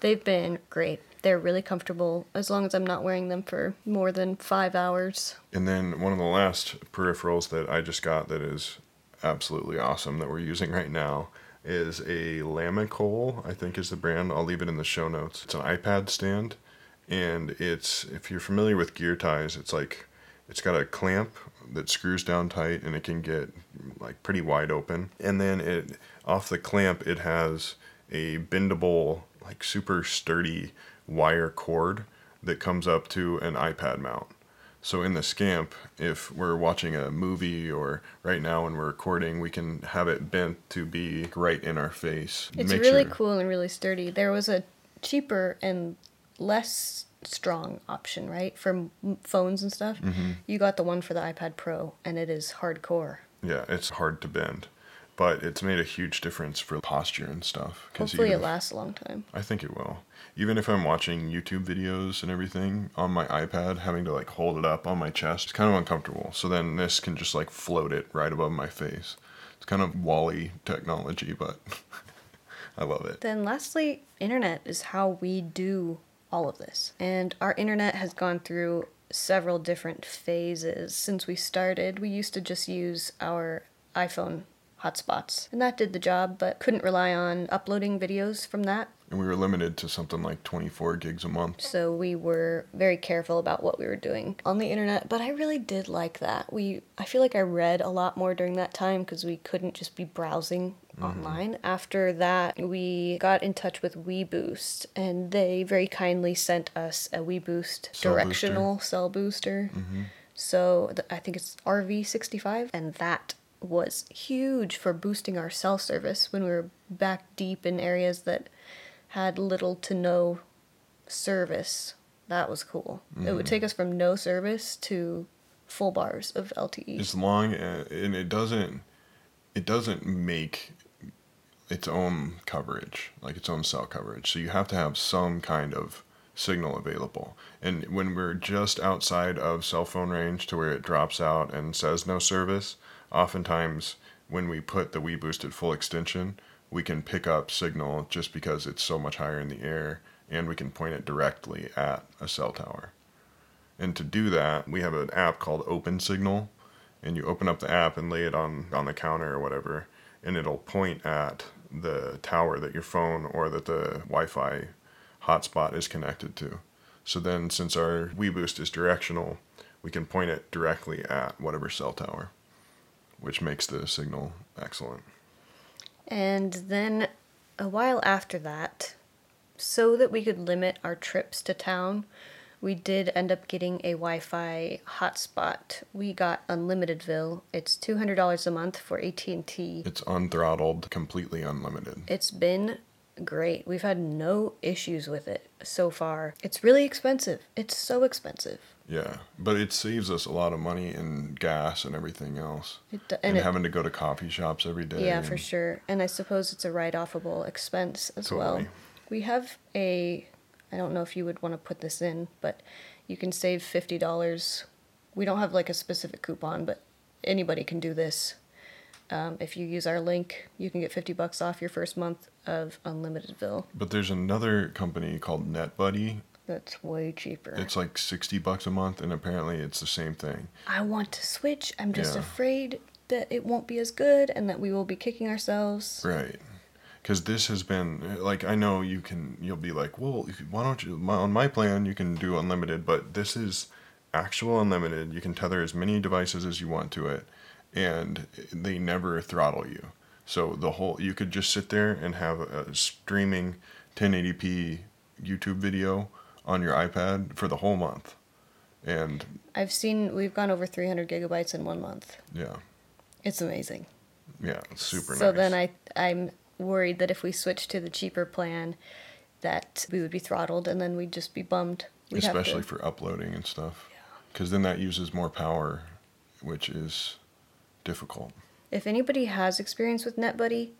They've been great. They're really comfortable, as long as I'm not wearing them for more than 5 hours. And then one of the last peripherals that I just got that is absolutely awesome that we're using right now is a Lamicole, I think is the brand. I'll leave it in the show notes. It's an iPad stand, and it's, if you're familiar with gear ties, it's like, it's got a clamp that screws down tight, and it can get like pretty wide open. And then off the clamp, it has a bendable, like super sturdy wire cord that comes up to an iPad mount. So in the Scamp, if we're watching a movie or right now when we're recording, we can have it bent to be right in our face. It's really cool and really sturdy. There was a cheaper and less strong option, right, for phones and stuff. Mm-hmm. You got the one for the iPad Pro, and it is hardcore. Yeah, it's hard to bend. But it's made a huge difference for posture and stuff. Hopefully it lasts a long time. I think it will. Even if I'm watching YouTube videos and everything on my iPad, having to like hold it up on my chest, it's kind of uncomfortable. So then this can just like float it right above my face. It's kind of Wall-E technology, but I love it. Then lastly, internet is how we do all of this. And our internet has gone through several different phases since we started. We used to just use our iPhone hotspots. And that did the job, but couldn't rely on uploading videos from that. And we were limited to something like 24 gigs a month. So we were very careful about what we were doing on the internet, but I really did like that. I feel like I read a lot more during that time because we couldn't just be browsing online. After that, we got in touch with WeBoost, and they very kindly sent us a WeBoost directional cell booster. Mm-hmm. So I think it's RV65, and that was huge for boosting our cell service when we were back deep in areas that had little to no service. That was cool. Mm-hmm. It would take us from no service to full bars of LTE. As long as, and it doesn't make its own coverage, like its own cell coverage. So you have to have some kind of signal available. And when we're just outside of cell phone range to where it drops out and says no service, oftentimes, when we put the WeBoost at full extension, we can pick up signal just because it's so much higher in the air, and we can point it directly at a cell tower. And to do that, we have an app called OpenSignal, and you open up the app and lay it on the counter or whatever, and it'll point at the tower that your phone or that the Wi-Fi hotspot is connected to. So then, since our WeBoost is directional, we can point it directly at whatever cell tower, which makes the signal excellent. And then a while after that, so that we could limit our trips to town, we did end up getting a Wi-Fi hotspot. We got Unlimitedville. It's $200 a month for AT&T. It's unthrottled, completely unlimited. It's been great. We've had no issues with it so far. It's really expensive. It's so expensive. Yeah, but it saves us a lot of money in gas and everything else. And having to go to coffee shops every day. Yeah, for sure. And I suppose it's a write-offable expense as well. We have I don't know if you would want to put this in, but you can save $50. We don't have like a specific coupon, but anybody can do this. If you use our link, you can get $50 off your first month of Unlimitedville. But there's another company called NetBuddy. That's way cheaper. It's like $60 a month, and apparently it's the same thing. I want to switch. I'm just afraid that it won't be as good and that we will be kicking ourselves. Right. Because this has been, like, I know you'll be like, well, why don't you, on my plan, you can do unlimited, but this is actual unlimited. You can tether as many devices as you want to it. And they never throttle you. So you could just sit there and have a streaming 1080p YouTube video on your iPad for the whole month. And we've gone over 300 gigabytes in 1 month. Yeah. It's amazing. Yeah, it's super nice. So then I'm worried that if we switch to the cheaper plan that we would be throttled and then we'd just be bummed. Especially for uploading and stuff. Yeah. Because then that uses more power, which is difficult. If anybody has experience with NetBuddy,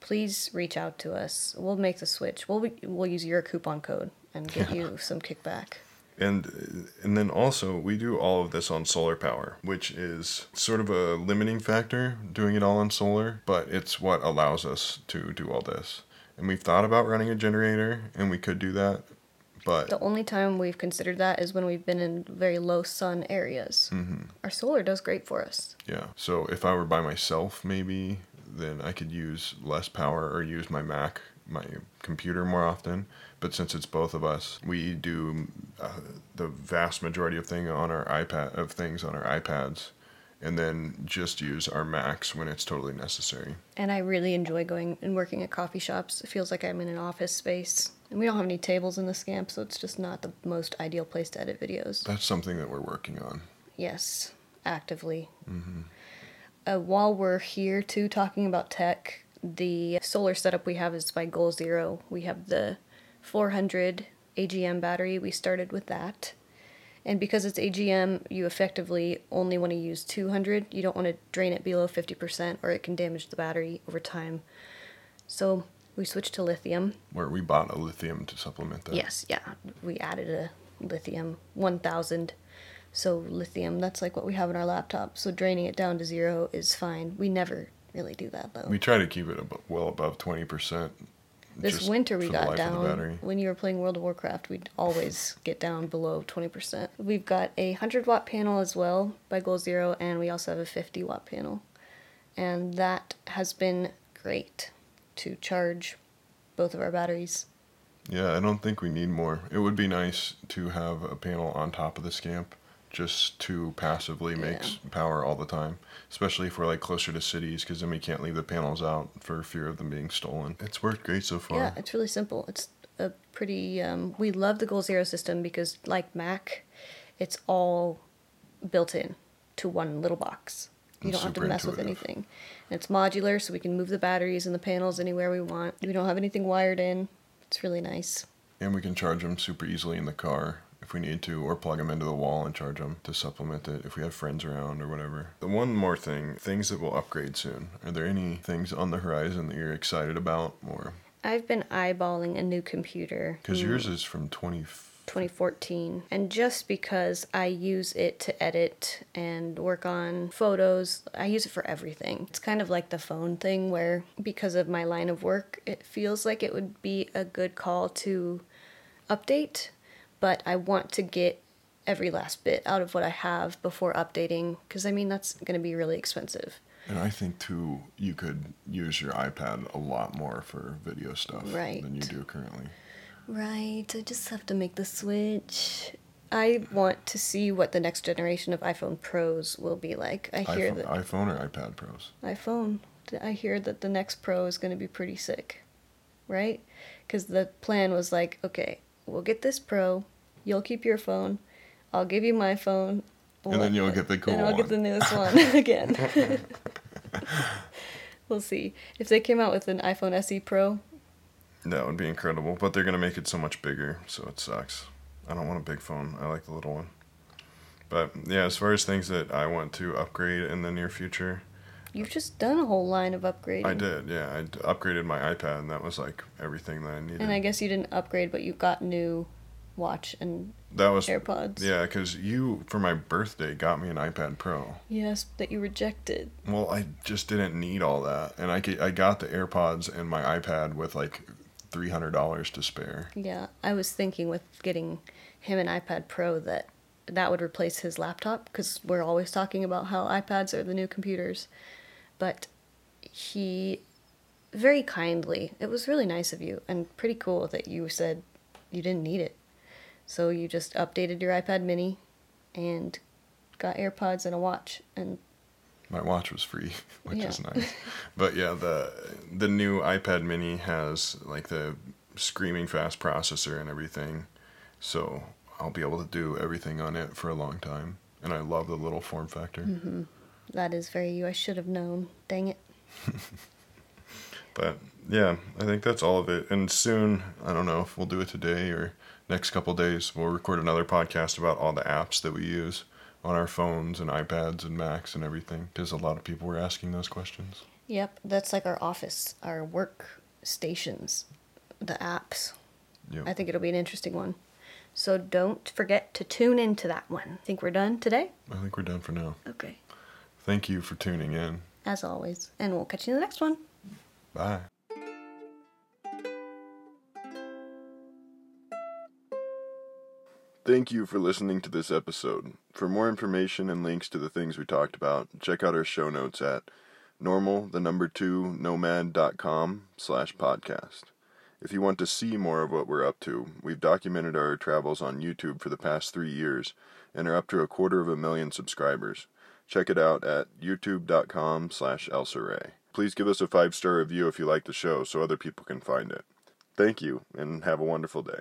please reach out to us. We'll make the switch. We'll use your coupon code and get you some kickback. And then also, we do all of this on solar power, which is sort of a limiting factor, doing it all on solar, but it's what allows us to do all this. And we've thought about running a generator, and we could do that, but the only time we've considered that is when we've been in very low sun areas. Mm-hmm. Our solar does great for us. Yeah. So if I were by myself, maybe, then I could use less power or use my Mac, my computer more often. But since it's both of us, we do the vast majority of things on our iPads, and then just use our Macs when it's totally necessary. And I really enjoy going and working at coffee shops. It feels like I'm in an office space. And we don't have any tables in the Scamp, so it's just not the most ideal place to edit videos. That's something that we're working on. Yes, actively. Mm-hmm. While we're here, too, talking about tech, the solar setup we have is by Goal Zero. We have the 400 AGM battery. We started with that. And because it's AGM, you effectively only want to use 200. You don't want to drain it below 50%, or it can damage the battery over time. So we switched to lithium. Where we bought a lithium to supplement that. Yes, yeah. We added a lithium, 1,000. So lithium, that's like what we have in our laptop. So draining it down to zero is fine. We never really do that, though. We try to keep it well above 20%. This winter we got down. When you were playing World of Warcraft, we'd always get down below 20%. We've got a 100-watt panel as well by Goal Zero, and we also have a 50-watt panel. And that has been great to charge both of our batteries. Yeah, I don't think we need more. It would be nice to have a panel on top of the Scamp just to passively make power all the time, especially if we're like closer to cities, because then we can't leave the panels out for fear of them being stolen. It's worked great so far. Yeah, it's really simple. It's a pretty... we love the Goal Zero system because, like Mac, it's all built in to one little box. You don't have to mess with anything. And it's modular, so we can move the batteries and the panels anywhere we want. We don't have anything wired in. It's really nice. And we can charge them super easily in the car if we need to, or plug them into the wall and charge them to supplement it if we have friends around or whatever. The one more thing, things that will upgrade soon. Are there any things on the horizon that you're excited about? Or I've been eyeballing a new computer. Because yours is from 2014. And just because I use it to edit and work on photos, I use it for everything. It's kind of like the phone thing where, because of my line of work, it feels like it would be a good call to update, but I want to get every last bit out of what I have before updating, because I mean, that's going to be really expensive. And I think, too, you could use your iPad a lot more for video stuff than you do currently. Right, I just have to make the switch. I want to see what the next generation of iPhone Pros will be like. I hear that iPhone or iPad Pros? iPhone. I hear that the next Pro is going to be pretty sick, right? Because the plan was like, okay, we'll get this Pro, you'll keep your phone, I'll give you my phone. And then you'll get the cool one. And I'll get the newest one again. We'll see. If they came out with an iPhone SE Pro... that would be incredible, but they're going to make it so much bigger, so it sucks. I don't want a big phone. I like the little one. But, yeah, as far as things that I want to upgrade in the near future... You've just done a whole line of upgrading. I did, yeah. I upgraded my iPad, and that was, like, everything that I needed. And I guess you didn't upgrade, but you got new watch and AirPods. Yeah, because you, for my birthday, got me an iPad Pro. Yes, that you rejected. Well, I just didn't need all that. And I got the AirPods and my iPad with, like... $300 to spare. Yeah, I was thinking with getting him an iPad Pro that would replace his laptop, because we're always talking about how iPads are the new computers. But he very kindly, it was really nice of you and pretty cool that you said you didn't need it. So you just updated your iPad Mini and got AirPods and a watch, and my watch was free, which is nice. But yeah, the new iPad Mini has like the screaming fast processor and everything. So I'll be able to do everything on it for a long time. And I love the little form factor. Mm-hmm. That is very you. I should have known. Dang it. But yeah, I think that's all of it. And soon, I don't know if we'll do it today or next couple days, we'll record another podcast about all the apps that we use on our phones and iPads and Macs and everything, because a lot of people were asking those questions. Yep, that's like our office, our work stations, the apps. Yep. I think it'll be an interesting one. So don't forget to tune into that one. Think we're done today? I think we're done for now. Okay. Thank you for tuning in. As always. And we'll catch you in the next one. Bye. Thank you for listening to this episode. For more information and links to the things we talked about, check out our show notes at normal2nomad.com/podcast. If you want to see more of what we're up to, we've documented our travels on YouTube for the past 3 years and are up to 250,000 subscribers. Check it out at youtube.com/elsaray. Please give us a 5-star review if you like the show so other people can find it. Thank you, and have a wonderful day.